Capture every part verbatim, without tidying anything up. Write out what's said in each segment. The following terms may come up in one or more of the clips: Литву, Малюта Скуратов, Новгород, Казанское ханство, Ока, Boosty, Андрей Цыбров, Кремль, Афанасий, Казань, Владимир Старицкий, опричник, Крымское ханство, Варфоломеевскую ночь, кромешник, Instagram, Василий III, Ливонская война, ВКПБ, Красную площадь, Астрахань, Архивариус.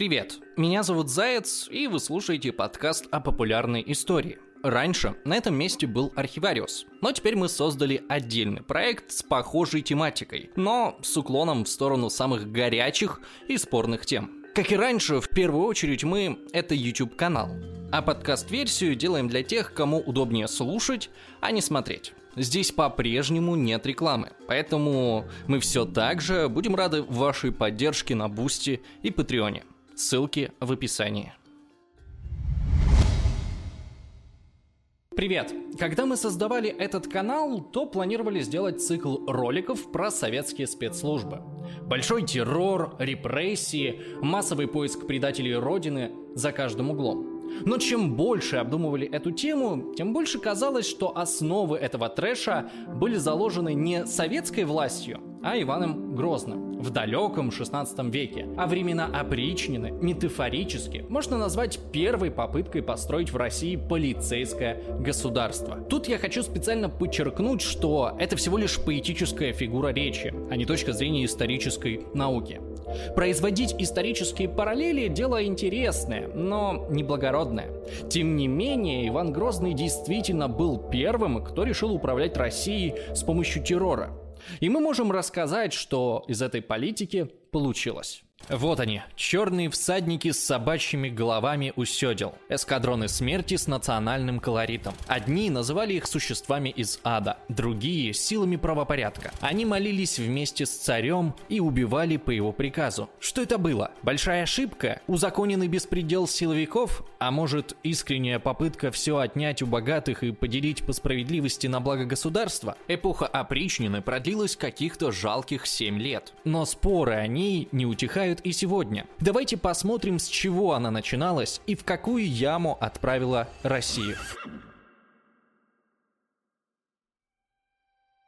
Привет, меня зовут Заяц, и вы слушаете подкаст о популярной истории. Раньше на этом месте был Архивариус, но теперь мы создали отдельный проект с похожей тематикой, но с уклоном в сторону самых горячих и спорных тем. Как и раньше, в первую очередь мы — это YouTube-канал, а подкаст-версию делаем для тех, кому удобнее слушать, а не смотреть. Здесь по-прежнему нет рекламы, поэтому мы все так же будем рады вашей поддержке на Boosty и Patreon. Ссылки в описании. Привет! Когда мы создавали этот канал, то планировали сделать цикл роликов про советские спецслужбы. Большой террор, репрессии, массовый поиск предателей Родины за каждым углом. Но чем больше обдумывали эту тему, тем больше казалось, что основы этого трэша были заложены не советской властью, а Иваном Грозным в далеком шестнадцатом веке. А времена Опричнины метафорически можно назвать первой попыткой построить в России полицейское государство. Тут я хочу специально подчеркнуть, что это всего лишь поэтическая фигура речи, а не точка зрения исторической науки. Производить исторические параллели – дело интересное, но неблагородное. Тем не менее, Иван Грозный действительно был первым, кто решил управлять Россией с помощью террора. И мы можем рассказать, что из этой политики получилось. Вот они, черные всадники с собачьими головами у сёдел. Эскадроны смерти с национальным колоритом. Одни называли их существами из ада, другие — силами правопорядка. Они молились вместе с царем и убивали по его приказу. Что это было? Большая ошибка? Узаконенный беспредел силовиков? А может, искренняя попытка все отнять у богатых и поделить по справедливости на благо государства? Эпоха опричнины продлилась каких-то жалких семь лет. Но споры о ней не утихают и сегодня. Давайте посмотрим, с чего она начиналась и в какую яму отправила Россию.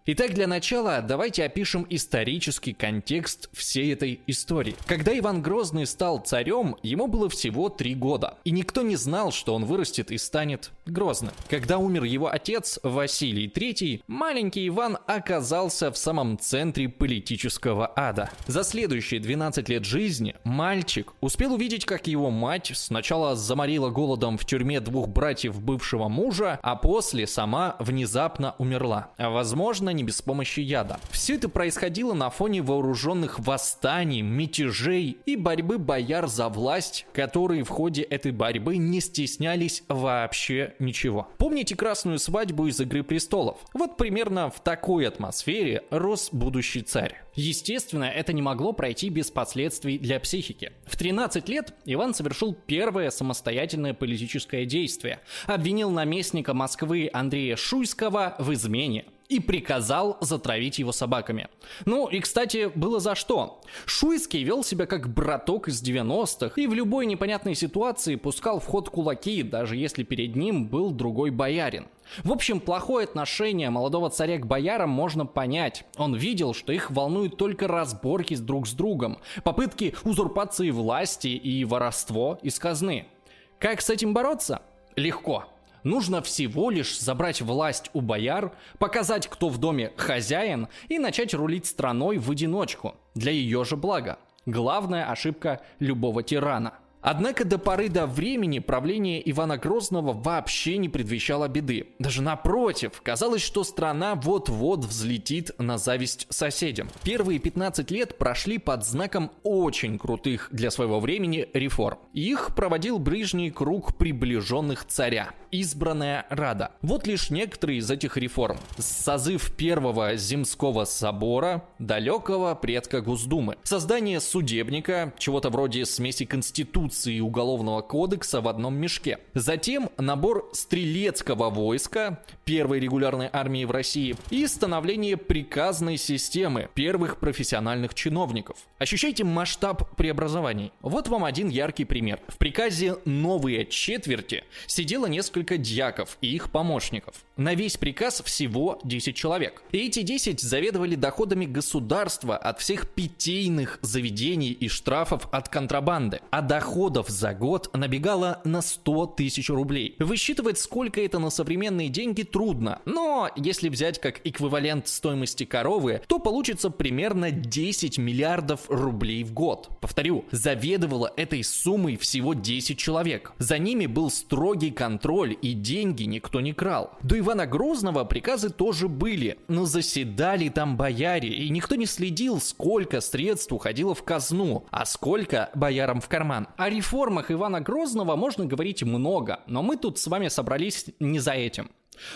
Итак, для начала давайте опишем исторический контекст всей этой истории. Когда Иван Грозный стал царем, ему было всего три года, и никто не знал, что он вырастет и станет Грозным. Когда умер его отец, Василий третий, маленький Иван оказался в самом центре политического ада. За следующие двенадцать лет жизни мальчик успел увидеть, как его мать сначала заморила голодом в тюрьме двух братьев бывшего мужа, а после сама внезапно умерла. Возможно, не без помощи яда. Все это происходило на фоне вооруженных восстаний, мятежей и борьбы бояр за власть, которые в ходе этой борьбы не стеснялись вообще ничего. Помните красную свадьбу из «Игры престолов»? Вот примерно в такой атмосфере рос будущий царь. Естественно, это не могло пройти без последствий для психики. В тринадцать лет Иван совершил первое самостоятельное политическое действие. Обвинил наместника Москвы Андрея Шуйского в измене и приказал затравить его собаками. Ну и, кстати, было за что. Шуйский вел себя как браток из девяностых и в любой непонятной ситуации пускал в ход кулаки, даже если перед ним был другой боярин. В общем, плохое отношение молодого царя к боярам можно понять. Он видел, что их волнуют только разборки друг с другом, попытки узурпации власти и воровство из казны. Как с этим бороться? Легко. Нужно всего лишь забрать власть у бояр, показать, кто в доме хозяин, и начать рулить страной в одиночку, для ее же блага. Главная ошибка любого тирана. Однако до поры до времени правление Ивана Грозного вообще не предвещало беды. Даже напротив, казалось, что страна вот-вот взлетит на зависть соседям. Первые пятнадцать лет прошли под знаком очень крутых для своего времени реформ. Их проводил ближний круг приближенных царя, избранная рада. Вот лишь некоторые из этих реформ. Созыв первого земского собора, далекого предка Госдумы. Создание судебника, чего-то вроде смеси конституции и уголовного кодекса в одном мешке. Затем набор стрелецкого войска, первой регулярной армии в России, и становление приказной системы первых профессиональных чиновников. Ощущайте масштаб преобразований. Вот вам один яркий пример. В приказе «Новые четверти» сидело несколько дьяков и их помощников. На весь приказ всего десять человек. И эти десять заведовали доходами государства от всех питейных заведений и штрафов от контрабанды. А доход доходов за год набегало на сто тысяч рублей. Высчитывать, сколько это на современные деньги, трудно, но если взять как эквивалент стоимости коровы, то получится примерно десять миллиардов рублей в год. Повторю, заведовало этой суммой всего десять человек. За ними был строгий контроль, и деньги никто не крал. До Ивана Грозного приказы тоже были, но заседали там бояре, и никто не следил, сколько средств уходило в казну, а сколько боярам в карман. О реформах Ивана Грозного можно говорить много, но мы тут с вами собрались не за этим.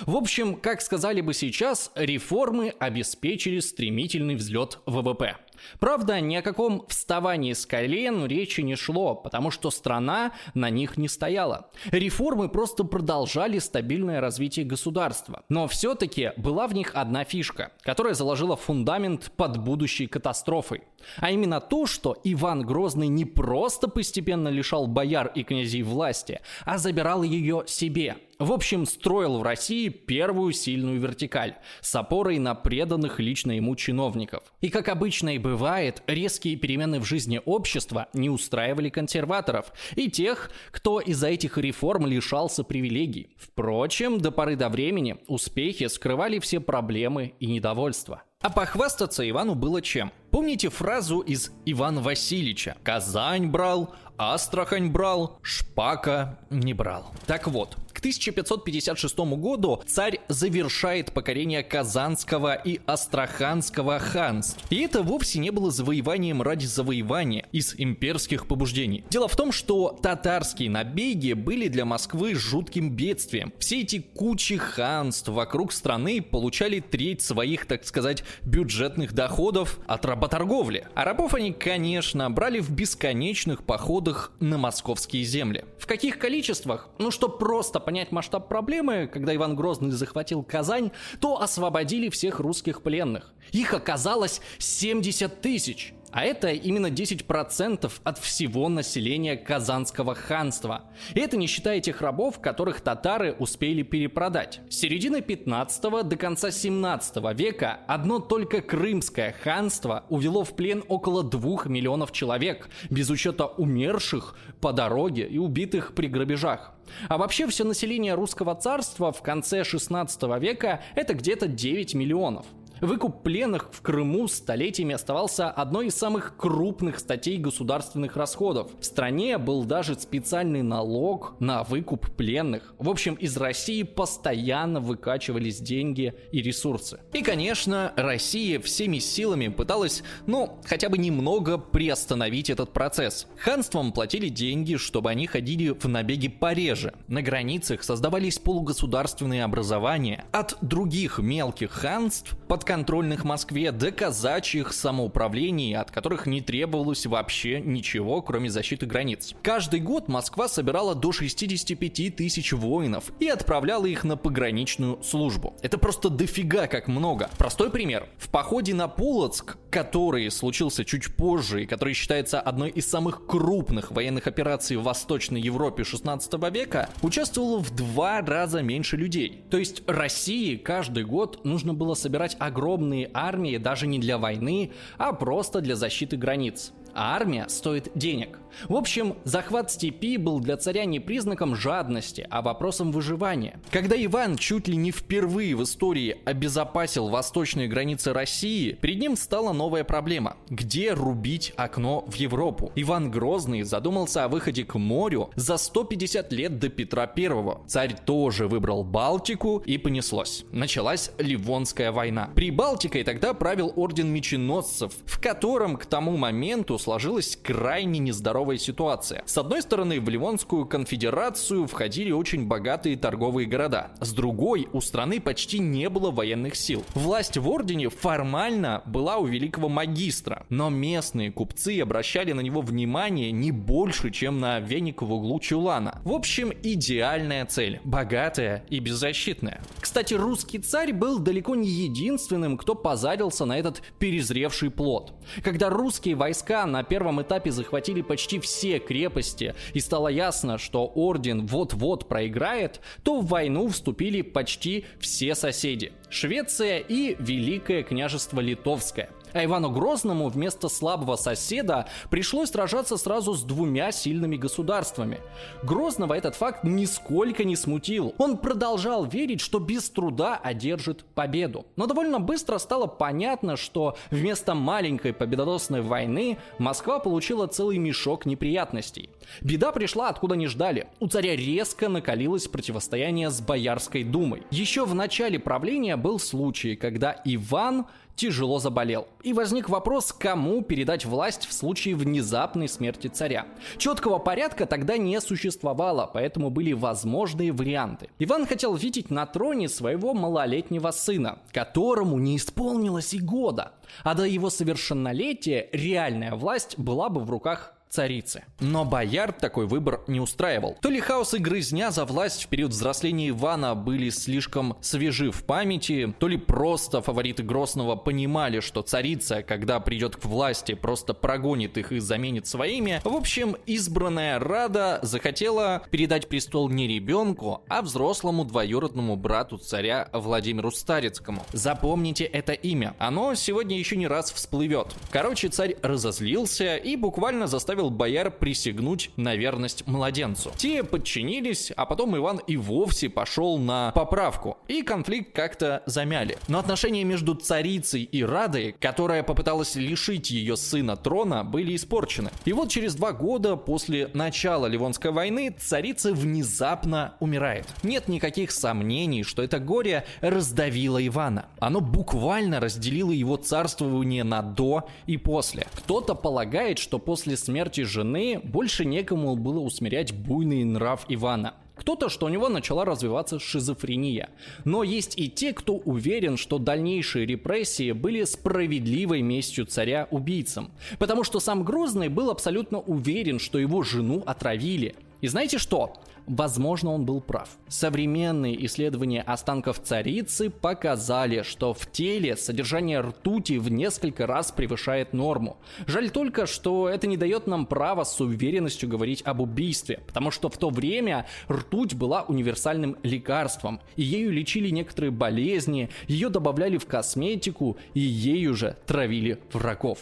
В общем, как сказали бы сейчас, реформы обеспечили стремительный взлет вэ вэ пэ. Правда, ни о каком вставании с колен речи не шло, потому что страна на них не стояла. Реформы просто продолжали стабильное развитие государства. Но все-таки была в них одна фишка, которая заложила фундамент под будущей катастрофой. А именно то, что Иван Грозный не просто постепенно лишал бояр и князей власти, а забирал ее себе. В общем, строил в России первую сильную вертикаль с опорой на преданных лично ему чиновников. И как обычно и бывает, резкие перемены в жизни общества не устраивали консерваторов и тех, кто из-за этих реформ лишался привилегий. Впрочем, до поры до времени успехи скрывали все проблемы и недовольства. А похвастаться Ивану было чем? Помните фразу из Ивана Васильевича? «Казань брал, Астрахань брал, шпака не брал». Так вот, к тысяча пятьсот пятьдесят шестому году царь завершает покорение Казанского и Астраханского ханств. И это вовсе не было завоеванием ради завоевания из имперских побуждений. Дело в том, что татарские набеги были для Москвы жутким бедствием. Все эти кучи ханств вокруг страны получали треть своих, так сказать, бюджетных доходов от работорговли. А рабов они, конечно, брали в бесконечных походах на московские земли. В каких количествах? Ну, что просто понять масштаб проблемы, когда Иван Грозный захватил Казань, то освободили всех русских пленных. Их оказалось семьдесят тысяч. А это именно десять процентов от всего населения Казанского ханства. И это не считая тех рабов, которых татары успели перепродать. С середины пятнадцатого до конца семнадцатого века одно только Крымское ханство увело в плен около двух миллионов человек, без учета умерших по дороге и убитых при грабежах. А вообще все население Русского царства в конце шестнадцатого века это где-то девять миллионов. Выкуп пленных в Крыму столетиями оставался одной из самых крупных статей государственных расходов. В стране был даже специальный налог на выкуп пленных. В общем, из России постоянно выкачивались деньги и ресурсы. И, конечно, Россия всеми силами пыталась, ну, хотя бы немного приостановить этот процесс. Ханствам платили деньги, чтобы они ходили в набеги пореже. На границах создавались полугосударственные образования. От других мелких ханств, под контрольных Москве, до казачьих самоуправлений, от которых не требовалось вообще ничего, кроме защиты границ. Каждый год Москва собирала до шестидесяти пяти тысяч воинов и отправляла их на пограничную службу. Это просто дофига как много. Простой пример. В походе на Полоцк, который случился чуть позже и который считается одной из самых крупных военных операций в Восточной Европе шестнадцатого века, участвовало в два раза меньше людей. То есть России каждый год нужно было собирать огромные армии даже не для войны, а просто для защиты границ. А армия стоит денег. В общем, захват степи был для царя не признаком жадности, а вопросом выживания. Когда Иван чуть ли не впервые в истории обезопасил восточные границы России, перед ним стала новая проблема – где рубить окно в Европу? Иван Грозный задумался о выходе к морю за сто пятьдесят лет до Петра Первого. Царь тоже выбрал Балтику, и понеслось. Началась Ливонская война. Прибалтикой тогда правил орден меченосцев, в котором к тому моменту сложилась крайне нездоровая ситуация. С одной стороны, в Ливонскую конфедерацию входили очень богатые торговые города. С другой, у страны почти не было военных сил. Власть в ордене формально была у великого магистра, но местные купцы обращали на него внимание не больше, чем на веник в углу чулана. В общем, идеальная цель, богатая и беззащитная. Кстати, русский царь был далеко не единственным, кто позарился на этот перезревший плод. Когда русские войска на На первом этапе захватили почти все крепости, и стало ясно, что орден вот-вот проиграет, то в войну вступили почти все соседи: Швеция и Великое княжество Литовское. а Ивану Грозному вместо слабого соседа пришлось сражаться сразу с двумя сильными государствами. Грозного этот факт нисколько не смутил. Он продолжал верить, что без труда одержит победу. Но довольно быстро стало понятно, что вместо маленькой победоносной войны Москва получила целый мешок неприятностей. Беда пришла, откуда не ждали. У царя резко накалилось противостояние с Боярской думой. Еще в начале правления был случай, когда Иван тяжело заболел. И возник вопрос, кому передать власть в случае внезапной смерти царя. Четкого порядка тогда не существовало, поэтому были возможные варианты. Иван хотел видеть на троне своего малолетнего сына, которому не исполнилось и года. А до его совершеннолетия реальная власть была бы в руках царицы. Но бояр такой выбор не устраивал. То ли хаос и грызня за власть в период взросления Ивана были слишком свежи в памяти, то ли просто фавориты Грозного понимали, что царица, когда придет к власти, просто прогонит их и заменит своими. В общем, избранная Рада захотела передать престол не ребенку, а взрослому двоюродному брату царя Владимиру Старицкому. Запомните это имя. Оно сегодня еще не раз всплывет. Короче, царь разозлился и буквально заставил бояр присягнуть на верность младенцу. Те подчинились, а потом Иван и вовсе пошел на поправку, и конфликт как-то замяли. Но отношения между царицей и Радой, которая попыталась лишить ее сына трона, были испорчены. И вот через два года после начала Ливонской войны царица внезапно умирает. Нет никаких сомнений, что это горе раздавило Ивана. Оно буквально разделило его царствование на до и после. Кто-то полагает, что после смерти смерти жены больше некому было усмирять буйный нрав Ивана. Кто-то, что у него начала развиваться шизофрения. Но есть и те, кто уверен, что дальнейшие репрессии были справедливой местью царя убийцам. Потому что сам Грозный был абсолютно уверен, что его жену отравили. И знаете что? Возможно, он был прав. Современные исследования останков царицы показали, что в теле содержание ртути в несколько раз превышает норму. Жаль только, что это не дает нам права с уверенностью говорить об убийстве, потому что в то время ртуть была универсальным лекарством, и ею лечили некоторые болезни, ее добавляли в косметику, и ею же травили врагов.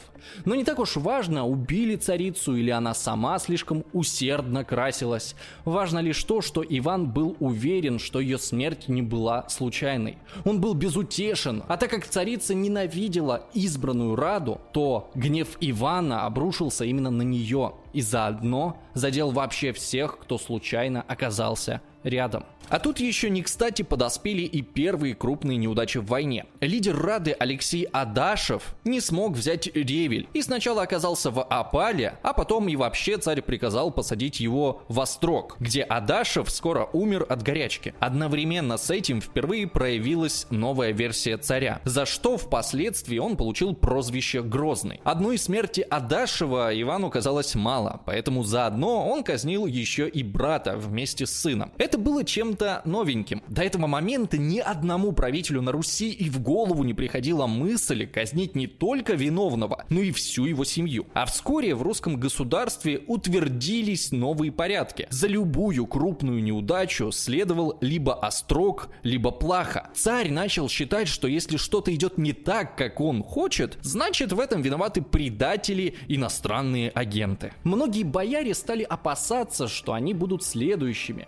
Но не так уж важно, убили царицу или она сама слишком усердно красилась. Важно лишь то, что Иван был уверен, что ее смерть не была случайной. Он был безутешен, а так как царица ненавидела избранную Раду, то гнев Ивана обрушился именно на нее и заодно задел вообще всех, кто случайно оказался рядом. А тут еще не кстати подоспели и первые крупные неудачи в войне. Лидер Рады Алексей Адашев не смог взять Ревель и сначала оказался в опале, а потом и вообще царь приказал посадить его в Острог, где Адашев скоро умер от горячки. Одновременно с этим впервые проявилась новая версия царя, за что впоследствии он получил прозвище Грозный. Одной смерти Адашева Ивану казалось мало, поэтому заодно он казнил еще и брата вместе с сыном. Это было чем новеньким. До этого момента ни одному правителю на Руси и в голову не приходила мысль казнить не только виновного, но и всю его семью. А вскоре в русском государстве утвердились новые порядки. За любую крупную неудачу следовал либо острог, либо плаха. Царь начал считать, что если что-то идет не так, как он хочет, значит в этом виноваты предатели, иностранные агенты. Многие бояре стали опасаться, что они будут следующими.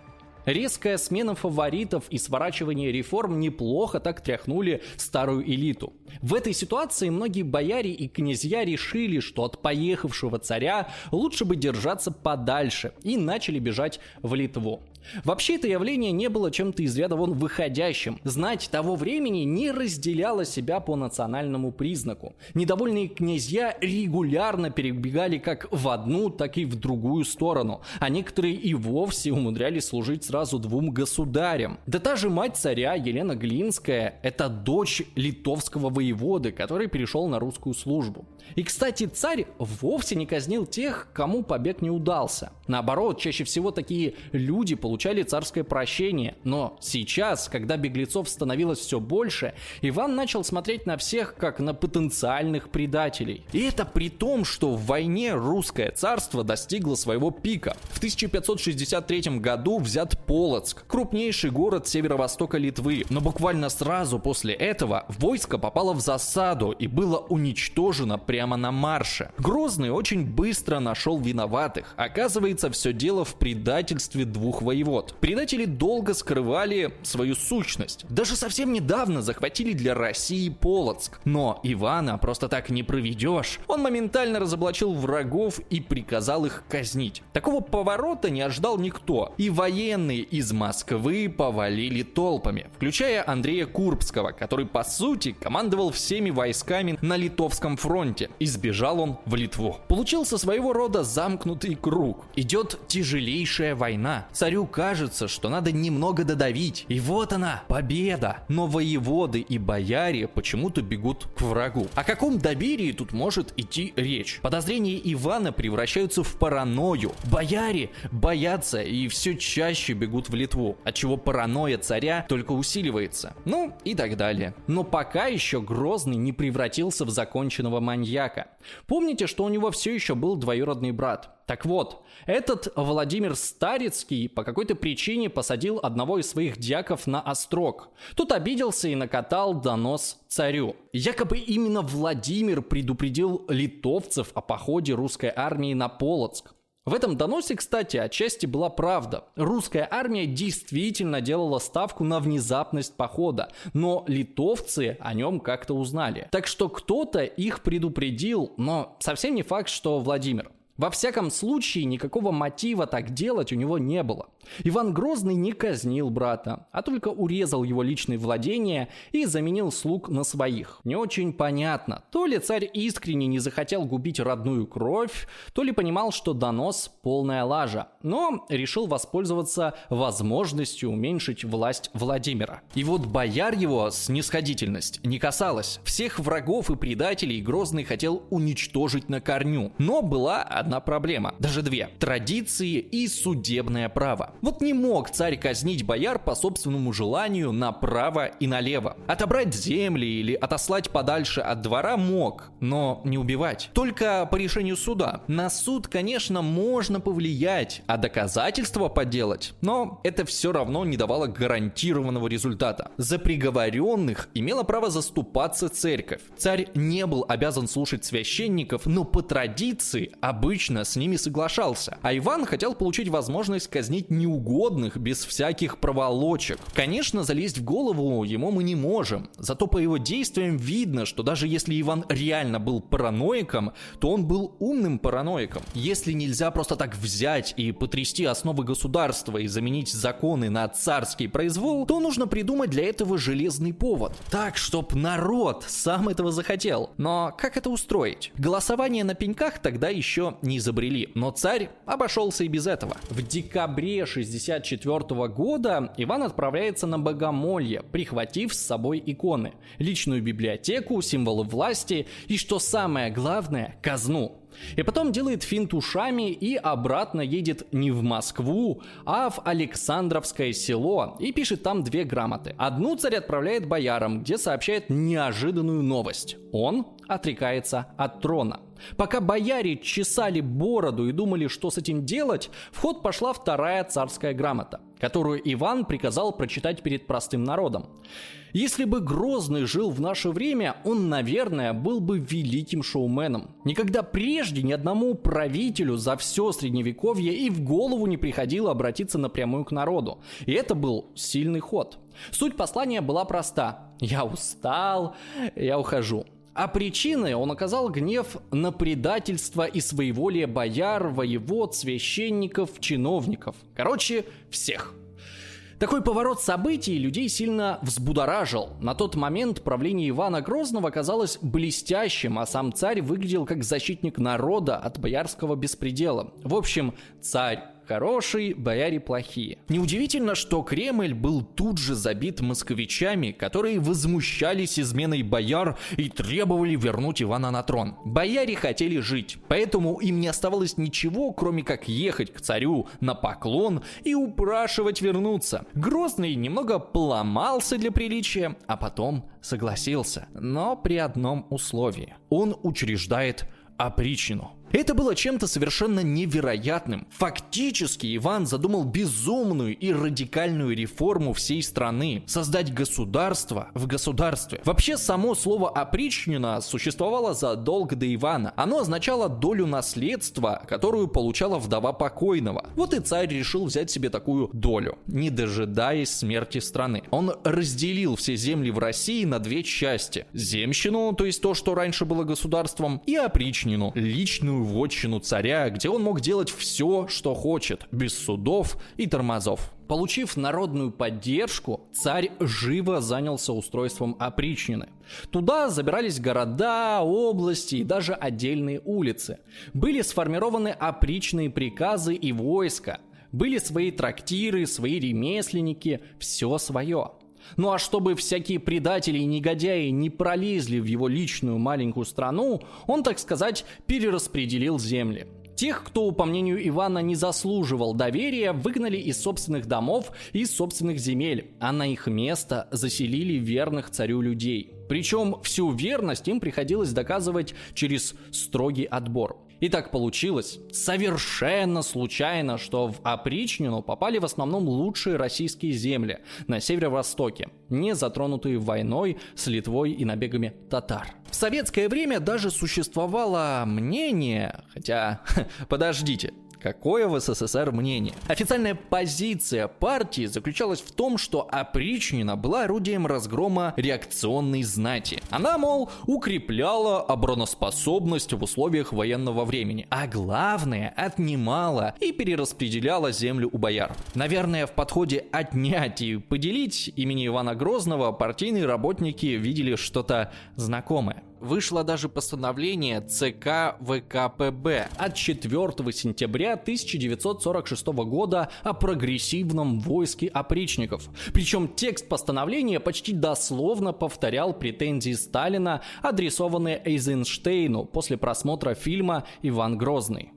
Резкая смена фаворитов и сворачивание реформ неплохо так тряхнули старую элиту. В этой ситуации многие бояре и князья решили, что от поехавшего царя лучше бы держаться подальше, и начали бежать в Литву. Вообще это явление не было чем-то из ряда вон выходящим. Знать того времени не разделяла себя по национальному признаку. Недовольные князья регулярно перебегали как в одну, так и в другую сторону, а некоторые и вовсе умудрялись служить сразу двум государям. Да та же мать царя Елена Глинская – это дочь литовского воеводы, который перешел на русскую службу. И, кстати, царь вовсе не казнил тех, кому побег не удался. Наоборот, чаще всего такие люди получили получали царское прощение, но сейчас, когда беглецов становилось все больше, Иван начал смотреть на всех как на потенциальных предателей. И это при том, что в войне русское царство достигло своего пика. В тысяча пятьсот шестьдесят третьем году взят Полоцк, крупнейший город северо-востока Литвы, но буквально сразу после этого войско попало в засаду и было уничтожено прямо на марше. Грозный очень быстро нашел виноватых. Оказывается, все дело в предательстве двух воевод. Предатели долго скрывали свою сущность. Даже совсем недавно захватили для России Полоцк. Но Ивана просто так не проведешь. Он моментально разоблачил врагов и приказал их казнить. Такого поворота не ожидал никто. И военные из Москвы повалили толпами, включая Андрея Курбского, который, по сути, командовал всеми войсками на Литовском фронте. И сбежал он в Литву. Получился своего рода замкнутый круг. Идет тяжелейшая война. Царю кажется, что надо немного додавить. И вот она, победа. Но воеводы и бояре почему-то бегут к врагу. О каком доверии тут может идти речь? Подозрения Ивана превращаются в паранойю. Бояре боятся и все чаще бегут в Литву, отчего паранойя царя только усиливается. Ну и так далее. Но пока еще Грозный не превратился в законченного маньяка. Помните, что у него все еще был двоюродный брат. Так вот, этот Владимир Старицкий по какой-то причине посадил одного из своих дьяков на Острог. Тот обиделся и накатал донос царю. Якобы именно Владимир предупредил литовцев о походе русской армии на Полоцк. В этом доносе, кстати, отчасти была правда. Русская армия действительно делала ставку на внезапность похода, но литовцы о нем как-то узнали. Так что кто-то их предупредил, но совсем не факт, что Владимир. Во всяком случае, никакого мотива так делать у него не было. Иван Грозный не казнил брата, а только урезал его личные владения и заменил слуг на своих. Не очень понятно, то ли царь искренне не захотел губить родную кровь, то ли понимал, что донос – полная лажа, но решил воспользоваться возможностью уменьшить власть Владимира. И вот бояр его снисходительность не касалась. Всех врагов и предателей Грозный хотел уничтожить на корню, но была одна Одна проблема, даже две. Традиции и судебное право. Вот не мог царь казнить бояр по собственному желанию направо и налево. Отобрать земли или отослать подальше от двора мог, но не убивать. Только по решению суда. На суд, конечно, можно повлиять, а доказательства подделать. Но это все равно не давало гарантированного результата. За приговоренных имела право заступаться церковь. Царь не был обязан слушать священников, но по традиции обычно Обычно с ними соглашался, а Иван хотел получить возможность казнить неугодных без всяких проволочек. Конечно, залезть в голову ему мы не можем, зато по его действиям видно, что даже если Иван реально был параноиком, то он был умным параноиком. Если нельзя просто так взять и потрясти основы государства и заменить законы на царский произвол, то нужно придумать для этого железный повод. Так, чтоб народ сам этого захотел. Но как это устроить? Голосование на пеньках тогда еще не изобрели, но царь обошелся и без этого. В декабре шестьдесят четвёртого года Иван отправляется на Богомолье, прихватив с собой иконы, личную библиотеку, символы власти и, что самое главное, казну. И потом делает финт ушами и обратно едет не в Москву, а в Александровское село и пишет там две грамоты. Одну царь отправляет боярам, где сообщает неожиданную новость. Он отрекается от трона. Пока бояре чесали бороду и думали, что с этим делать, в ход пошла вторая царская грамота, которую Иван приказал прочитать перед простым народом. Если бы Грозный жил в наше время, он, наверное, был бы великим шоуменом. Никогда прежде ни одному правителю за все средневековье и в голову не приходило обратиться напрямую к народу. И это был сильный ход. Суть послания была проста. «Я устал, я ухожу». А причиной он оказал гнев на предательство и своеволие бояр, воевод, священников, чиновников. Короче, всех. Такой поворот событий людей сильно взбудоражил. На тот момент правление Ивана Грозного казалось блестящим, а сам царь выглядел как защитник народа от боярского беспредела. В общем, царь хорошие, бояре плохие. Неудивительно, что Кремль был тут же забит москвичами, которые возмущались изменой бояр и требовали вернуть Ивана на трон. Бояре хотели жить, поэтому им не оставалось ничего, кроме как ехать к царю на поклон и упрашивать вернуться. Грозный немного поломался для приличия, а потом согласился, но при одном условии. Он учреждает опричнину. Это было чем-то совершенно невероятным. Фактически Иван задумал безумную и радикальную реформу всей страны. Создать государство в государстве. Вообще, само слово «опричнина» существовало задолго до Ивана. Оно означало долю наследства, которую получала вдова покойного. Вот и царь решил взять себе такую долю, не дожидаясь смерти страны. Он разделил все земли в России на две части. Земщину, то есть то, что раньше было государством, и опричнину, личную вотчину царя, где он мог делать все, что хочет, без судов и тормозов. Получив народную поддержку, царь живо занялся устройством опричнины. Туда забирались города, области и даже отдельные улицы. Были сформированы опричные приказы и войска. Были свои трактиры, свои ремесленники, все свое. Ну а чтобы всякие предатели и негодяи не пролезли в его личную маленькую страну, он, так сказать, перераспределил земли. Тех, кто, по мнению Ивана, не заслуживал доверия, выгнали из собственных домов и собственных земель, а на их место заселили верных царю людей. Причем всю верность им приходилось доказывать через строгий отбор. И так получилось, совершенно случайно, что в опричнину попали в основном лучшие российские земли на северо-востоке, не затронутые войной с Литвой и набегами татар. В советское время даже существовало мнение, хотя, подождите, какое в СССР мнение? Официальная позиция партии заключалась в том, что опричнина была орудием разгрома реакционной знати. Она, мол, укрепляла обороноспособность в условиях военного времени, а главное, отнимала и перераспределяла землю у бояр. Наверное, в подходе «отнять и поделить» имени Ивана Грозного партийные работники видели что-то знакомое. Вышло даже постановление ЦК ВКПБ от четвёртого сентября тысяча девятьсот сорок шестого года о прогрессивном войске опричников. Причем текст постановления почти дословно повторял претензии Сталина, адресованные Эйзенштейну после просмотра фильма «Иван Грозный».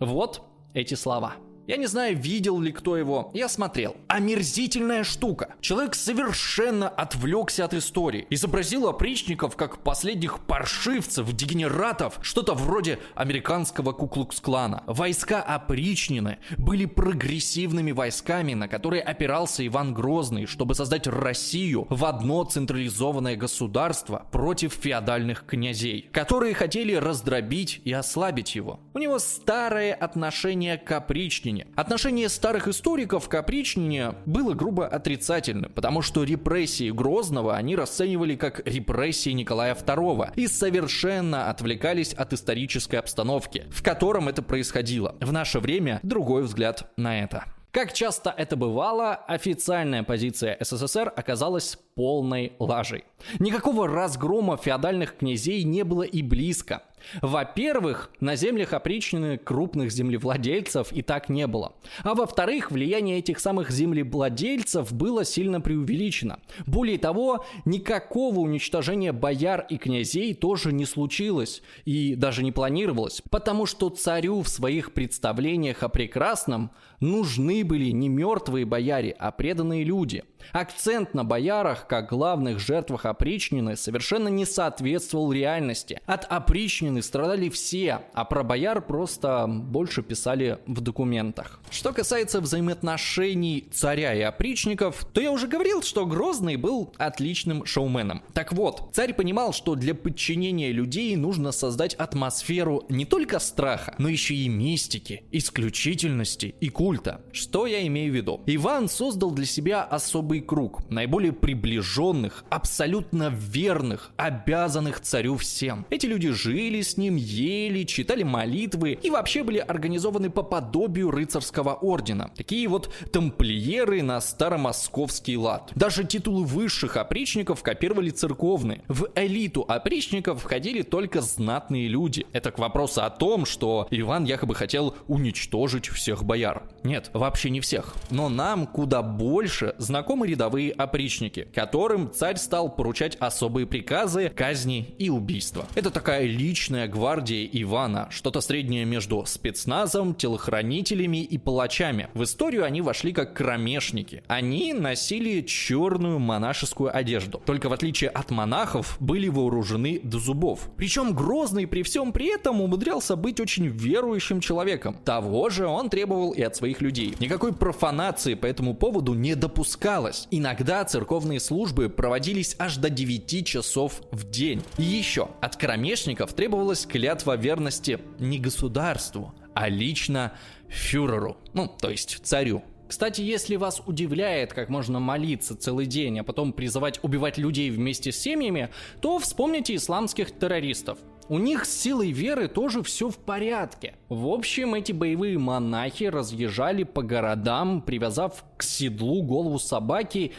Вот эти слова. Я не знаю, видел ли кто его, я смотрел. Омерзительная штука. Человек совершенно отвлекся от истории. Изобразил опричников как последних паршивцев, дегенератов, что-то вроде американского Ку-клукс-клана. Войска опричнины были прогрессивными войсками, на которые опирался Иван Грозный, чтобы создать Россию в одно централизованное государство против феодальных князей, которые хотели раздробить и ослабить его. У него старое отношение к опричнине. Отношение старых историков к опричнине было грубо отрицательным, потому что репрессии Грозного они расценивали как репрессии Николая второго и совершенно отвлекались от исторической обстановки, в котором это происходило. В наше время другой взгляд на это. Как часто это бывало, официальная позиция СССР оказалась полной лажей. Никакого разгрома феодальных князей не было и близко. Во-первых, на землях опричнины крупных землевладельцев и так не было. А во-вторых, влияние этих самых землевладельцев было сильно преувеличено. Более того, никакого уничтожения бояр и князей тоже не случилось и даже не планировалось, потому что царю в своих представлениях о прекрасном нужны были не мертвые бояре, а преданные люди. Акцент на боярах, как главных жертвах опричнины, совершенно не соответствовал реальности. От опричнины страдали все, а про бояр просто больше писали в документах. Что касается взаимоотношений царя и опричников, то я уже говорил, что Грозный был отличным шоуменом. Так вот, царь понимал, что для подчинения людей нужно создать атмосферу не только страха, но еще и мистики, исключительности и культа. Что я имею в виду? Иван создал для себя особый круг наиболее приближенных, абсолютно верных, обязанных царю всем. Эти люди жили говорили с ним, ели, читали молитвы и вообще были организованы по подобию рыцарского ордена. Такие вот тамплиеры на старомосковский лад. Даже титулы высших опричников копировали церковные. В элиту опричников входили только знатные люди. Это к вопросу о том, что Иван якобы хотел уничтожить всех бояр. Нет, вообще не всех. Но нам куда больше знакомы рядовые опричники, которым царь стал поручать особые приказы, казни и убийства. Это такая личная гвардия Ивана, что-то среднее между спецназом, телохранителями и палачами. В историю они вошли как кромешники. Они носили черную монашескую одежду, только в отличие от монахов были вооружены до зубов. Причем Грозный при всем при этом умудрялся быть очень верующим человеком. Того же он требовал и от своих людей. Никакой профанации по этому поводу не допускалось. Иногда церковные службы проводились аж до девяти часов в день. И еще от кромешников требовалась клятва верности не государству, а лично фюреру, ну, то есть царю. Кстати, если вас удивляет, как можно молиться целый день, а потом призывать убивать людей вместе с семьями, то вспомните исламских террористов. У них с силой веры тоже все в порядке. В общем, эти боевые монахи разъезжали по городам, привязав к седлу голову собаки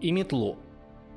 и метлу.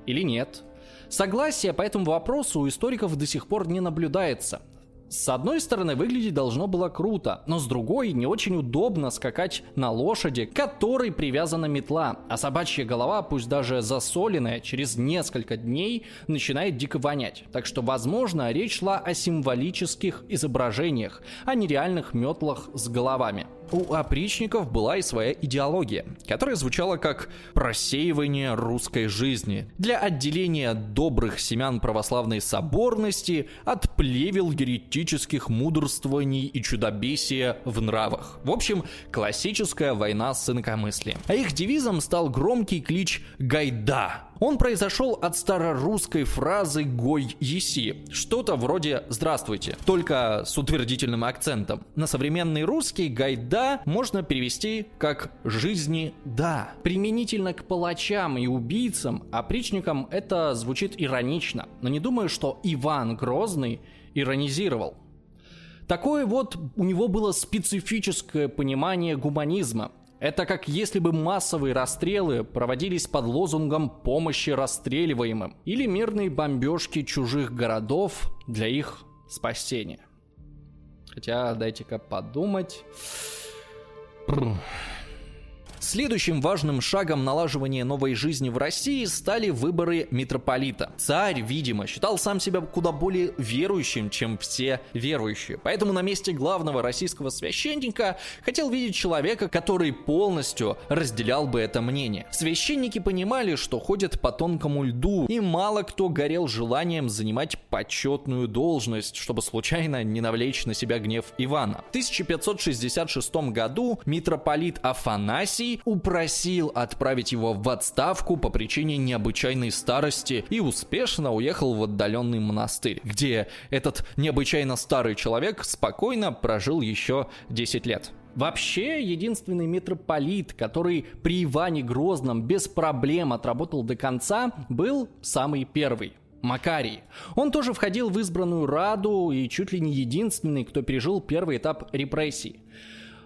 Или нет? Согласия по этому вопросу у историков до сих пор не наблюдается. С одной стороны, выглядеть должно было круто, но с другой, не очень удобно скакать на лошади, к которой привязана метла, а собачья голова, пусть даже засоленная, через несколько дней начинает дико вонять. Так что, возможно, речь шла о символических изображениях, а не реальных метлах с головами. У опричников была и своя идеология, которая звучала как просеивание русской жизни для отделения добрых семян православной соборности от плевел еретических мудрствований и чудобесия в нравах. В общем, классическая война с инакомыслием. А их девизом стал громкий клич «Гайда». Он произошел от старорусской фразы «гой еси», что-то вроде «здравствуйте», только с утвердительным акцентом. На современный русский «гайда» можно перевести как «жизни да». Применительно к палачам и убийцам, опричникам это звучит иронично, но не думаю, что Иван Грозный иронизировал. Такое вот у него было специфическое понимание гуманизма. Это как если бы массовые расстрелы проводились под лозунгом помощи расстреливаемым или мирные бомбежки чужих городов для их спасения. Хотя, дайте-ка подумать. Следующим важным шагом налаживания новой жизни в России стали выборы митрополита. Царь, видимо, считал сам себя куда более верующим, чем все верующие. Поэтому на месте главного российского священника хотел видеть человека, который полностью разделял бы это мнение. Священники понимали, что ходят по тонкому льду, и мало кто горел желанием занимать почетную должность, чтобы случайно не навлечь на себя гнев Ивана. В тысяча пятьсот шестьдесят шестом году митрополит Афанасий упросил отправить его в отставку по причине необычайной старости и успешно уехал в отдаленный монастырь, где этот необычайно старый человек спокойно прожил еще десять лет. Вообще, единственный митрополит, который при Иване Грозном без проблем отработал до конца, был самый первый. Макарий. Он тоже входил в избранную раду и чуть ли не единственный, кто пережил первый этап репрессий.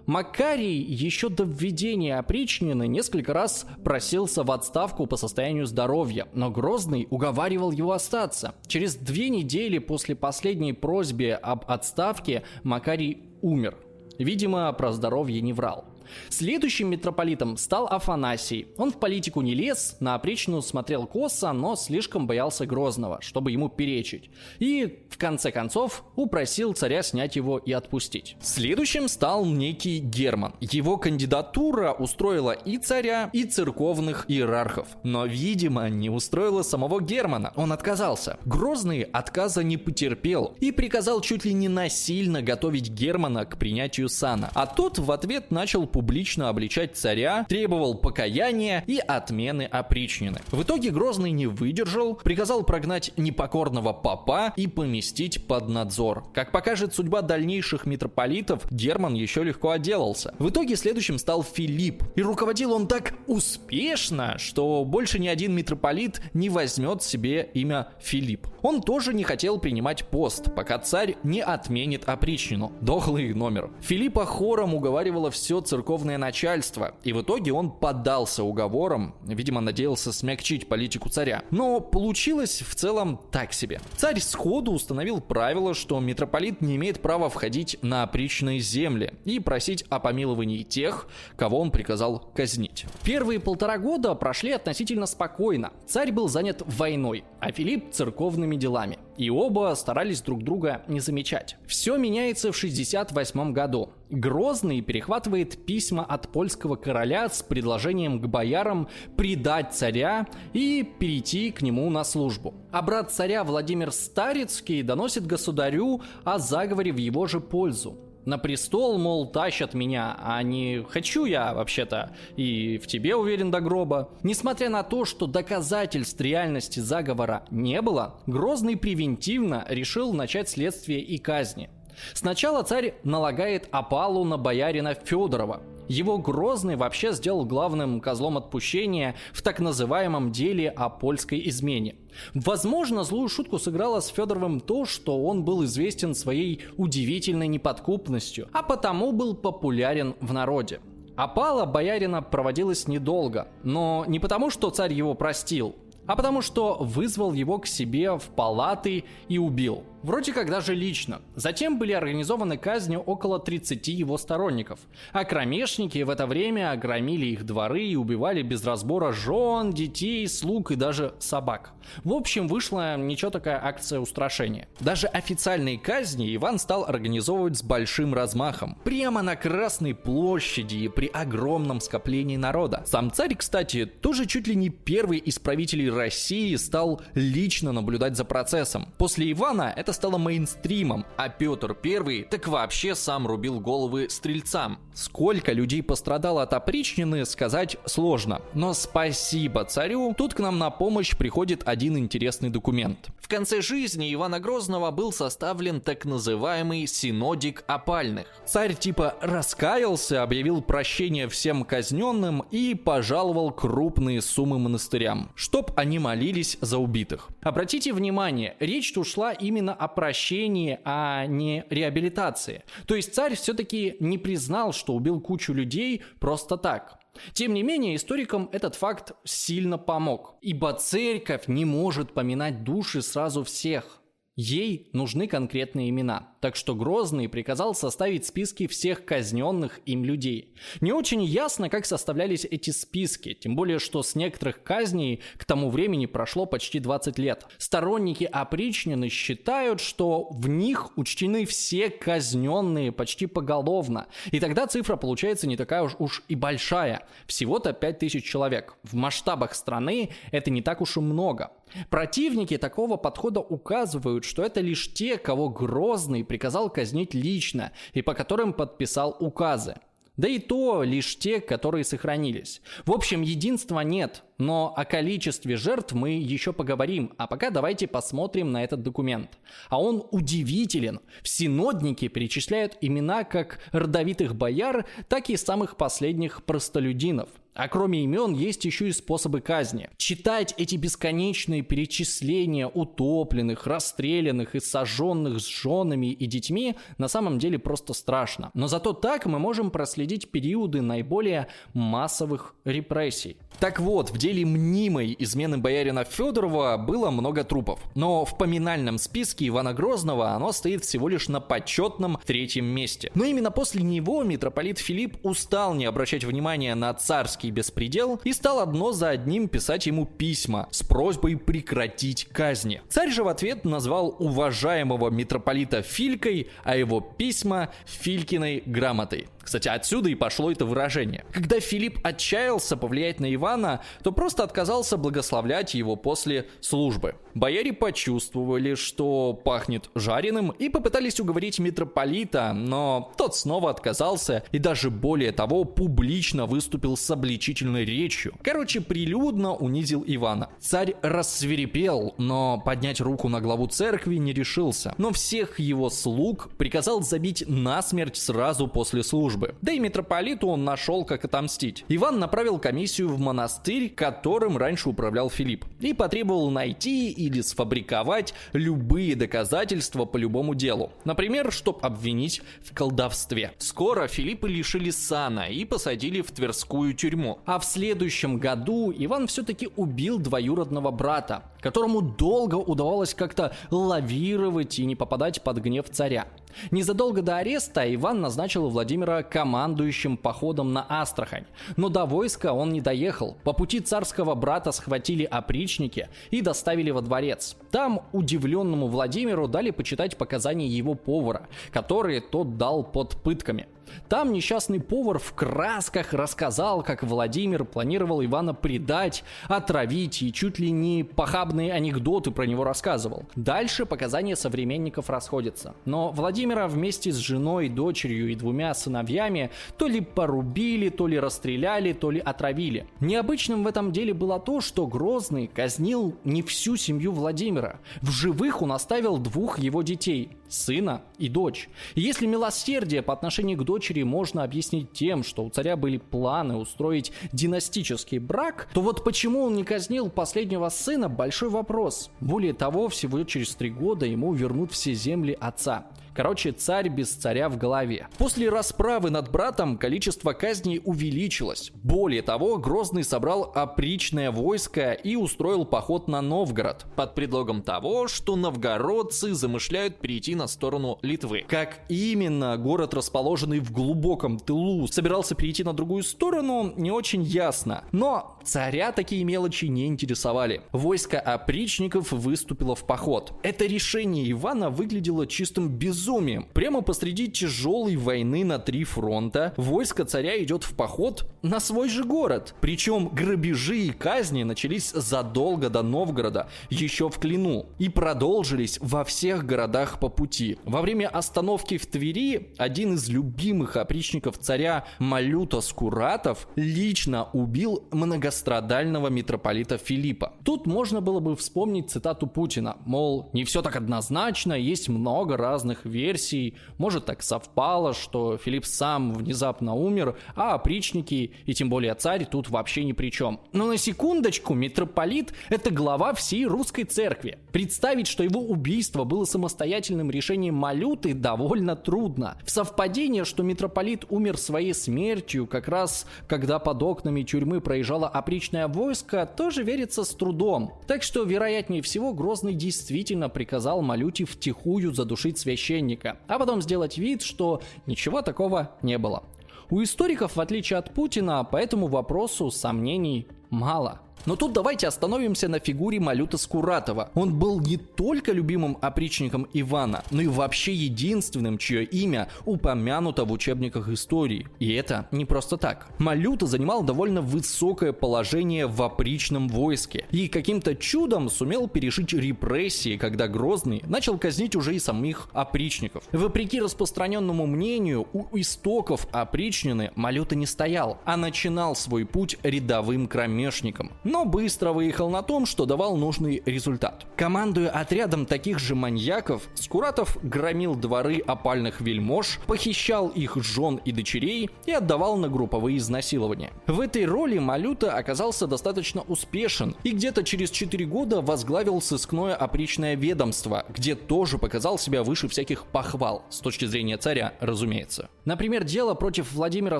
Макарий еще до введения опричнины несколько раз просился в отставку по состоянию здоровья, но Грозный уговаривал его остаться. Через две недели после последней просьбы об отставке Макарий умер. Видимо, про здоровье не врал. Следующим митрополитом стал Афанасий. Он в политику не лез, на опричнину смотрел косо, но слишком боялся Грозного, чтобы ему перечить. И, в конце концов, упросил царя снять его и отпустить. Следующим стал некий Герман. Его кандидатура устроила и царя, и церковных иерархов. Но, видимо, не устроила самого Германа. Он отказался. Грозный отказа не потерпел и приказал чуть ли не насильно готовить Германа к принятию сана. А тот в ответ начал пугать публично обличать царя, требовал покаяния и отмены опричнины. В итоге Грозный не выдержал, приказал прогнать непокорного попа и поместить под надзор. Как покажет судьба дальнейших митрополитов, Герман еще легко отделался. В итоге следующим стал Филипп, и руководил он так успешно, что больше ни один митрополит не возьмет себе имя Филипп. Он тоже не хотел принимать пост, пока царь не отменит опричнину. Дохлый номер. Филиппа хором уговаривало все церковное начальство, и в итоге он поддался уговорам, видимо, надеялся смягчить политику царя. Но получилось в целом так себе. Царь сходу установил правило, что митрополит не имеет права входить на опричные земли и просить о помиловании тех, кого он приказал казнить. Первые полтора года прошли относительно спокойно. Царь был занят войной, а Филипп — церковными делами. И оба старались друг друга не замечать. Все меняется в шестьдесят восьмом году. Грозный перехватывает письма от польского короля с предложением к боярам предать царя и перейти к нему на службу. А брат царя Владимир Старицкий доносит государю о заговоре в его же пользу. На престол, мол, тащат меня, а не хочу я, вообще-то, и в тебе уверен до гроба. Несмотря на то, что доказательств реальности заговора не было, Грозный превентивно решил начать следствие и казни. Сначала царь налагает опалу на боярина Федорова. Его Грозный вообще сделал главным козлом отпущения в так называемом деле о польской измене. Возможно, злую шутку сыграло с Федоровым то, что он был известен своей удивительной неподкупностью, а потому был популярен в народе. Опала боярина проводилась недолго, но не потому, что царь его простил, а потому что вызвал его к себе в палаты и убил. Вроде как даже лично. Затем были организованы казни около тридцати его сторонников. А кромешники в это время громили их дворы и убивали без разбора жен, детей, слуг и даже собак. В общем, вышла ничего такая акция устрашения. Даже официальные казни Иван стал организовывать с большим размахом. Прямо на Красной площади и при огромном скоплении народа. Сам царь, кстати, тоже чуть ли не первый из правителей России стал лично наблюдать за процессом. После Ивана это стало мейнстримом, а Петр Первый так вообще сам рубил головы стрельцам. Сколько людей пострадало от опричнины, сказать сложно. Но спасибо царю, тут к нам на помощь приходит один интересный документ. В конце жизни Ивана Грозного был составлен так называемый синодик опальных. Царь типа раскаялся, объявил прощение всем казненным и пожаловал крупные суммы монастырям, чтоб они молились за убитых. Обратите внимание, речь ушла именно о прощении, а не реабилитации. То есть царь все-таки не признал, что убил кучу людей просто так. Тем не менее, историкам этот факт сильно помог, ибо церковь не может поминать души сразу всех. Ей нужны конкретные имена, так что Грозный приказал составить списки всех казненных им людей. Не очень ясно, как составлялись эти списки, тем более, что с некоторых казней к тому времени прошло почти двадцать лет. Сторонники опричнины считают, что в них учтены все казненные почти поголовно, и тогда цифра получается не такая уж, уж и большая, всего-то пять тысяч человек. В масштабах страны это не так уж и много. Противники такого подхода указывают, что это лишь те, кого Грозный приказал казнить лично и по которым подписал указы. Да и то лишь те, которые сохранились. В общем, единства нет, но о количестве жертв мы еще поговорим, а пока давайте посмотрим на этот документ. А он удивителен. В синоднике перечисляют имена как родовитых бояр, так и самых последних простолюдинов. А кроме имен есть еще и способы казни. Читать эти бесконечные перечисления утопленных, расстрелянных и сожженных с женами и детьми на самом деле просто страшно. Но зато так мы можем проследить периоды наиболее массовых репрессий. Так вот, в деле мнимой измены боярина Федорова было много трупов. Но в поминальном списке Ивана Грозного оно стоит всего лишь на почетном третьем месте. Но именно после него митрополит Филипп устал не обращать внимания на царские беспредел и стал одно за одним писать ему письма с просьбой прекратить казни. Царь же в ответ назвал уважаемого митрополита Филькой, а его письма Филькиной грамотой. Кстати, отсюда и пошло это выражение. Когда Филипп отчаялся повлиять на Ивана, то просто отказался благословлять его после службы. Бояре почувствовали, что пахнет жареным, и попытались уговорить митрополита, но тот снова отказался и даже более того публично выступил с обличительной речью. Короче, прилюдно унизил Ивана. Царь рассвирепел, но поднять руку на главу церкви не решился. Но всех его слуг приказал забить насмерть сразу после службы. Да и митрополиту он нашел, как отомстить. Иван направил комиссию в монастырь, которым раньше управлял Филипп, и потребовал найти или сфабриковать любые доказательства по любому делу. Например, чтобы обвинить в колдовстве. Скоро Филиппа лишили сана и посадили в Тверскую тюрьму. А в следующем году Иван все-таки убил двоюродного брата, которому долго удавалось как-то лавировать и не попадать под гнев царя. Незадолго до ареста Иван назначил Владимира командующим походом на Астрахань, но до войска он не доехал. По пути царского брата схватили опричники и доставили во дворец. Там удивленному Владимиру дали почитать показания его повара, которые тот дал под пытками. Там несчастный повар в красках рассказал, как Владимир планировал Ивана предать, отравить, и чуть ли не похабные анекдоты про него рассказывал. Дальше показания современников расходятся. Но Владимира вместе с женой, дочерью и двумя сыновьями то ли порубили, то ли расстреляли, то ли отравили. Необычным в этом деле было то, что Грозный казнил не всю семью Владимира. В живых он оставил двух его детей – сына и дочь. И если милосердие по отношению к дочери можно объяснить тем, что у царя были планы устроить династический брак, то вот почему он не казнил последнего сына – большой вопрос. Более того, всего через три года ему вернут все земли отца. Короче, царь без царя в голове. После расправы над братом количество казней увеличилось. Более того, Грозный собрал опричное войско и устроил поход на Новгород под предлогом того, что новгородцы замышляют перейти на сторону Литвы. Как именно город, расположенный в глубоком тылу, собирался перейти на другую сторону, не очень ясно. Но царя такие мелочи не интересовали. Войско опричников выступило в поход. Это решение Ивана выглядело чистым безумием. Прямо посреди тяжелой войны на три фронта войско царя идет в поход на свой же город. Причем грабежи и казни начались задолго до Новгорода, еще в Клину, и продолжились во всех городах по пути. Во время остановки в Твери один из любимых опричников царя Малюта Скуратов лично убил многострадального митрополита Филиппа. Тут можно было бы вспомнить цитату Путина, мол, не все так однозначно, есть много разных версий. версий. Может, так совпало, что Филипп сам внезапно умер, а опричники и тем более царь тут вообще ни при чем. Но на секундочку, митрополит – это глава всей русской церкви. Представить, что его убийство было самостоятельным решением Малюты, довольно трудно. В совпадение, что митрополит умер своей смертью, как раз когда под окнами тюрьмы проезжало опричное войско, тоже верится с трудом. Так что, вероятнее всего, Грозный действительно приказал Малюте втихую задушить священника, а потом сделать вид, что ничего такого не было. У историков, в отличие от Путина, по этому вопросу сомнений мало. Но тут давайте остановимся на фигуре Малюта Скуратова. Он был не только любимым опричником Ивана, но и вообще единственным, чье имя упомянуто в учебниках истории. И это не просто так. Малюта занимал довольно высокое положение в опричном войске и каким-то чудом сумел пережить репрессии, когда Грозный начал казнить уже и самих опричников. Вопреки распространенному мнению, у истоков опричнины Малюта не стоял, а начинал свой путь рядовым кромешником. Но быстро выехал на том, что давал нужный результат. Командуя отрядом таких же маньяков, Скуратов громил дворы опальных вельмож, похищал их жен и дочерей и отдавал на групповые изнасилования. В этой роли Малюта оказался достаточно успешен и где-то через четыре года возглавил сыскное опричное ведомство, где тоже показал себя выше всяких похвал, с точки зрения царя, разумеется. Например, дело против Владимира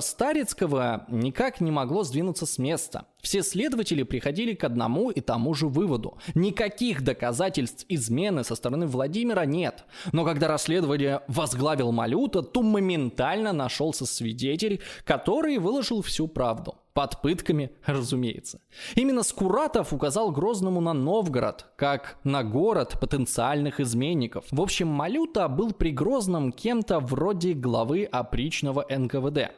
Старицкого никак не могло сдвинуться с места. Все следователи приходили к одному и тому же выводу. Никаких доказательств измены со стороны Владимира нет. Но когда расследование возглавил Малюта, то моментально нашелся свидетель, который выложил всю правду. Под пытками, разумеется. Именно Скуратов указал Грозному на Новгород, как на город потенциальных изменников. В общем, Малюта был при Грозном кем-то вроде главы опричного эн ка вэ дэ.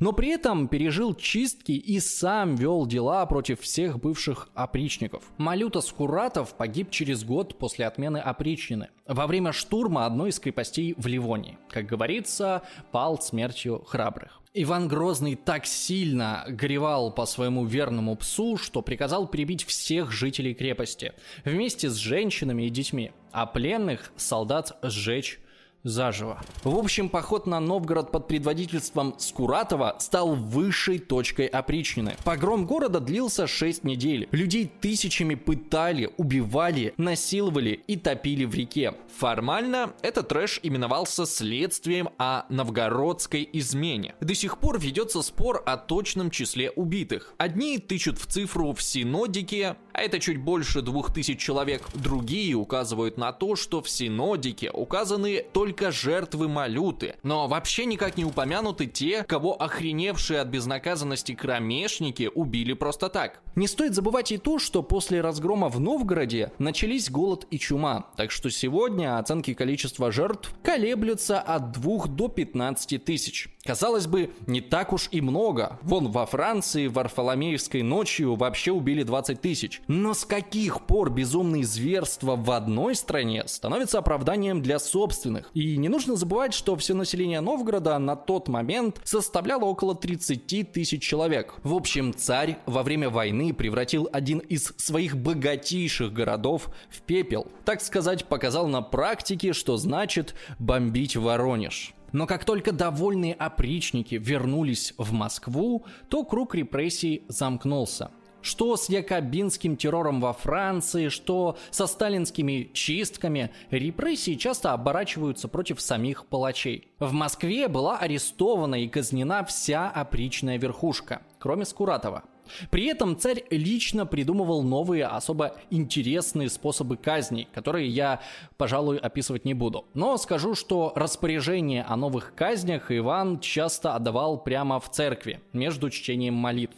Но при этом пережил чистки и сам вел дела против всех бывших опричников. Малюта Скуратов погиб через год после отмены опричнины, во время штурма одной из крепостей в Ливонии. Как говорится, пал смертью храбрых. Иван Грозный так сильно горевал по своему верному псу, что приказал перебить всех жителей крепости вместе с женщинами и детьми, а пленных солдат сжечь заживо. В общем, поход на Новгород под предводительством Скуратова стал высшей точкой опричнины. Погром города длился шесть недель. Людей тысячами пытали, убивали, насиловали и топили в реке. Формально этот трэш именовался следствием о новгородской измене. До сих пор ведется спор о точном числе убитых. Одни тычут в цифру в синодике, а это чуть больше двух тысяч человек. Другие указывают на то, что в синодике указаны только жертвы Малюты. Но вообще никак не упомянуты те, кого охреневшие от безнаказанности кромешники убили просто так. Не стоит забывать и то, что после разгрома в Новгороде начались голод и чума. Так что сегодня оценки количества жертв колеблются от двух до пятнадцати тысяч. Казалось бы, не так уж и много. Вон во Франции Варфоломеевской ночью вообще убили двадцать тысяч. Но с каких пор безумные зверства в одной стране становятся оправданием для собственных? И не нужно забывать, что все население Новгорода на тот момент составляло около тридцати тысяч человек. В общем, царь во время войны превратил один из своих богатейших городов в пепел. Так сказать, показал на практике, что значит бомбить Воронеж. Но как только довольные опричники вернулись в Москву, то круг репрессий замкнулся. Что с якобинским террором во Франции, что со сталинскими чистками, репрессии часто оборачиваются против самих палачей. В Москве была арестована и казнена вся опричная верхушка, кроме Скуратова. При этом царь лично придумывал новые, особо интересные способы казни, которые я, пожалуй, описывать не буду. Но скажу, что распоряжение о новых казнях Иван часто отдавал прямо в церкви, между чтением молитв.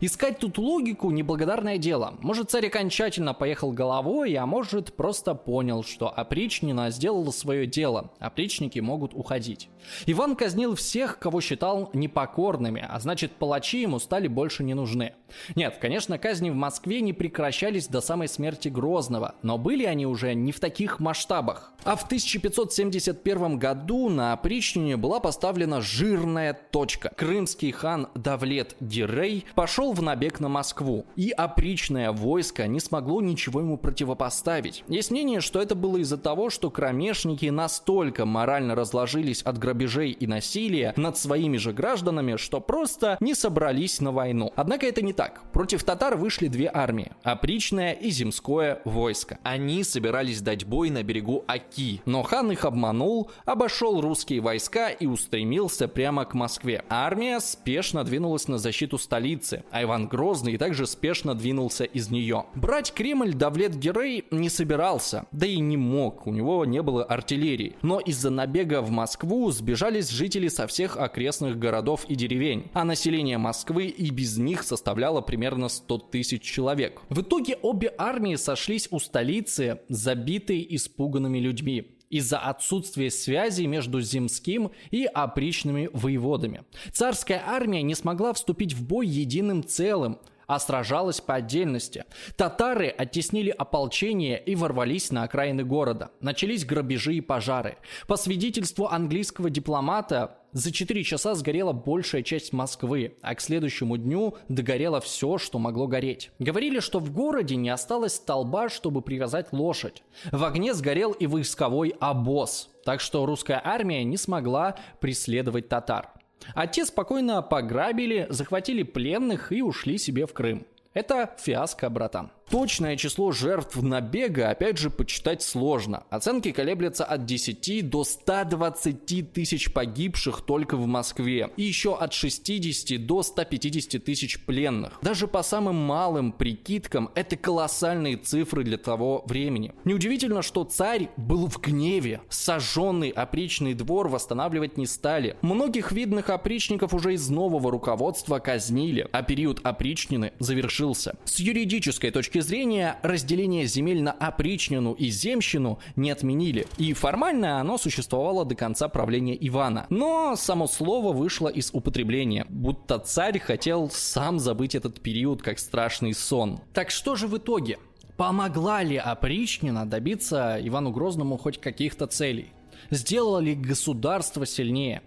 Искать тут логику – неблагодарное дело. Может, царь окончательно поехал головой, а может, просто понял, что опричнина сделала свое дело, опричники могут уходить. Иван казнил всех, кого считал непокорными, а значит, палачи ему стали больше не нужны. Нет, конечно, казни в Москве не прекращались до самой смерти Грозного, но были они уже не в таких масштабах. А в тысяча пятьсот семьдесят первом году на опричнине была поставлена жирная точка. Крымский хан Давлет-Гирей пошел в набег на Москву, и опричное войско не смогло ничего ему противопоставить. Есть мнение, что это было из-за того, что кромешники настолько морально разложились от грабежей и насилия над своими же гражданами, что просто не собрались на войну. Однако это не так. Против татар вышли две армии – опричное и земское войско. Они собирались дать бой на берегу Оки, но хан их обманул, обошел русские войска и устремился прямо к Москве. Армия спешно двинулась на защиту столицы, а Иван Грозный также спешно двинулся из нее. Брать Кремль Давлет-Гирей не собирался, да и не мог, у него не было артиллерии. Но из-за набега в Москву сбежались жители со всех окрестных городов и деревень, а население Москвы и без них составляло примерно сто тысяч человек. В итоге обе армии сошлись у столицы, забитые испуганными людьми, из-за отсутствия связи между земским и опричными воеводами. Царская армия не смогла вступить в бой единым целым, а сражалась по отдельности. Татары оттеснили ополчение и ворвались на окраины города. Начались грабежи и пожары. По свидетельству английского дипломата, за четыре часа сгорела большая часть Москвы, а к следующему дню догорело все, что могло гореть. Говорили, что в городе не осталось столба, чтобы привязать лошадь. В огне сгорел и войсковой обоз, так что русская армия не смогла преследовать татар. А те спокойно пограбили, захватили пленных и ушли себе в Крым. Это фиаско, братан. Точное число жертв набега, опять же, подсчитать сложно. Оценки колеблются от десяти до ста двадцати тысяч погибших только в Москве. И еще от шестидесяти до ста пятидесяти тысяч пленных. Даже по самым малым прикидкам, это колоссальные цифры для того времени. Неудивительно, что царь был в гневе. Сожженный опричный двор восстанавливать не стали. Многих видных опричников уже из нового руководства казнили, а период опричнины завершился. С юридической точки зрения разделение земель на опричнину и земщину не отменили, и формально оно существовало до конца правления Ивана. Но само слово вышло из употребления, будто царь хотел сам забыть этот период как страшный сон. Так что же в итоге? Помогла ли опричнина добиться Ивану Грозному хоть каких-то целей? Сделало ли государство сильнее?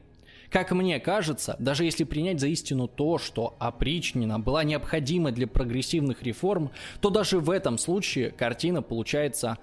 Как мне кажется, даже если принять за истину то, что опричнина была необходима для прогрессивных реформ, то даже в этом случае картина получается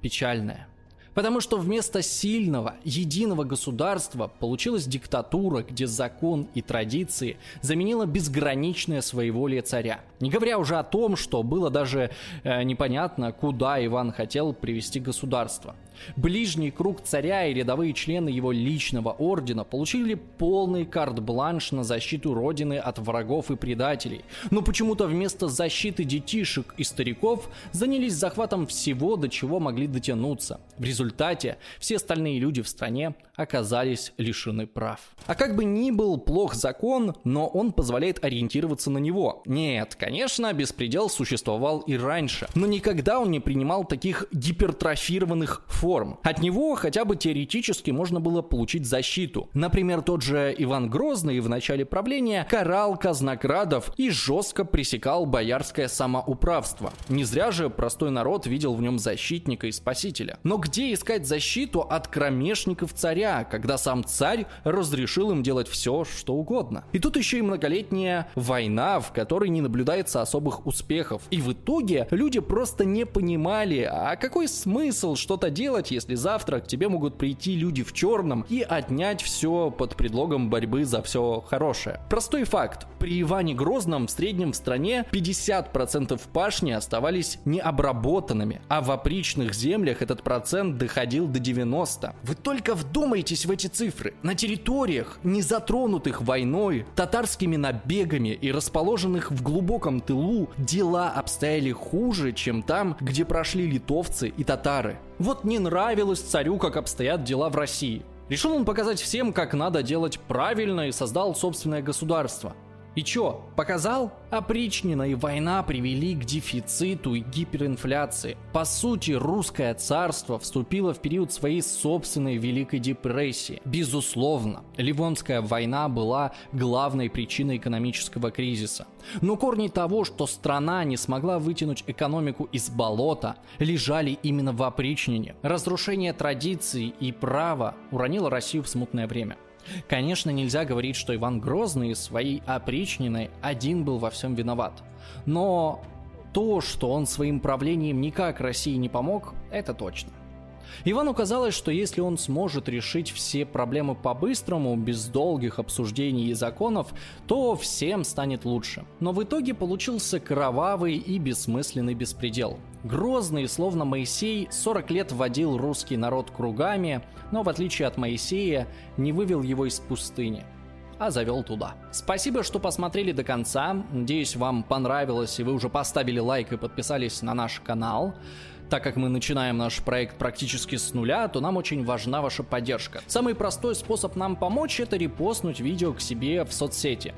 печальная. Потому что вместо сильного, единого государства получилась диктатура, где закон и традиции заменила безграничное своеволие царя. Не говоря уже о том, что было даже э, непонятно, куда Иван хотел привести государство. Ближний круг царя и рядовые члены его личного ордена получили полный карт-бланш на защиту родины от врагов и предателей. Но почему-то вместо защиты детишек и стариков занялись захватом всего, до чего могли дотянуться. В результате все остальные люди в стране оказались лишены прав. А как бы ни был плох закон, но он позволяет ориентироваться на него. Нет, конечно, беспредел существовал и раньше, но никогда он не принимал таких гипертрофированных форм. От него хотя бы теоретически можно было получить защиту. Например, тот же Иван Грозный в начале правления карал казнокрадов и жестко пресекал боярское самоуправство. Не зря же простой народ видел в нем защитника и спасителя. Но где искать защиту от кромешников царя, когда сам царь разрешил им делать все, что угодно? И тут еще и многолетняя война, в которой не наблюдается особых успехов. И в итоге люди просто не понимали, а какой смысл что-то делать, если завтра к тебе могут прийти люди в черном и отнять все под предлогом борьбы за все хорошее. Простой факт. При Иване Грозном в среднем в стране пятьдесят процентов пашни оставались необработанными, а в опричных землях этот процент доходил до девяноста процентов. Вы только вдумайтесь в эти цифры. На территориях, не затронутых войной, татарскими набегами и расположенных в глубоком тылу, дела обстояли хуже, чем там, где прошли литовцы и татары. Вот не нравилось царю, как обстоят дела в России. Решил он показать всем, как надо делать правильно, и создал собственное государство. И чё, показал? Опричнина и война привели к дефициту и гиперинфляции. По сути, русское царство вступило в период своей собственной Великой депрессии. Безусловно, Ливонская война была главной причиной экономического кризиса. Но корни того, что страна не смогла вытянуть экономику из болота, лежали именно в опричнине. Разрушение традиций и права уронило Россию в смутное время. Конечно, нельзя говорить, что Иван Грозный своей опричниной один был во всем виноват. Но то, что он своим правлением никак России не помог, это точно. Ивану казалось, что если он сможет решить все проблемы по-быстрому, без долгих обсуждений и законов, то всем станет лучше. Но в итоге получился кровавый и бессмысленный беспредел. Грозный, словно Моисей, сорок лет водил русский народ кругами, но в отличие от Моисея, не вывел его из пустыни, а завел туда. Спасибо, что посмотрели до конца. Надеюсь, вам понравилось и вы уже поставили лайк и подписались на наш канал. Так как мы начинаем наш проект практически с нуля, то нам очень важна ваша поддержка. Самый простой способ нам помочь – это репостнуть видео к себе в соцсети.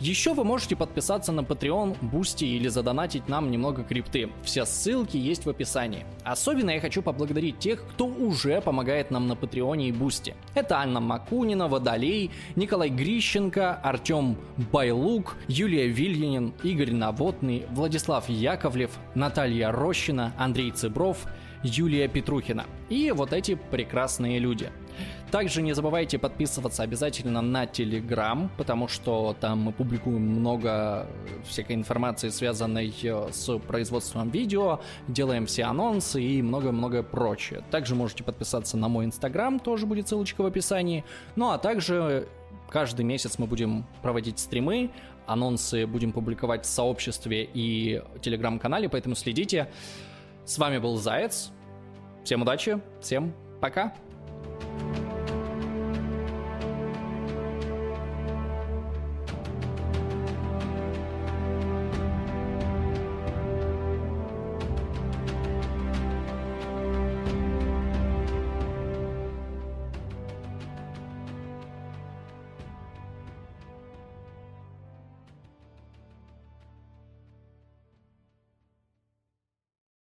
Еще вы можете подписаться на Patreon, Boosty или задонатить нам немного крипты. Все ссылки есть в описании. Особенно я хочу поблагодарить тех, кто уже помогает нам на Patreon и Boosty. Это Анна Макунина, Водолей, Николай Грищенко, Артем Байлук, Юлия Вильянин, Игорь Наводный, Владислав Яковлев, Наталья Рощина, Андрей Цыбров, Юлия Петрухина. И вот эти прекрасные люди. Также не забывайте подписываться обязательно на Telegram, потому что там мы публикуем много всякой информации, связанной с производством видео, делаем все анонсы и много-много прочее. Также можете подписаться на мой Instagram, тоже будет ссылочка в описании. Ну а также Каждый месяц мы будем проводить стримы, анонсы будем публиковать в сообществе и телеграм-канале, поэтому следите. С вами был Заяц. Всем удачи, всем пока.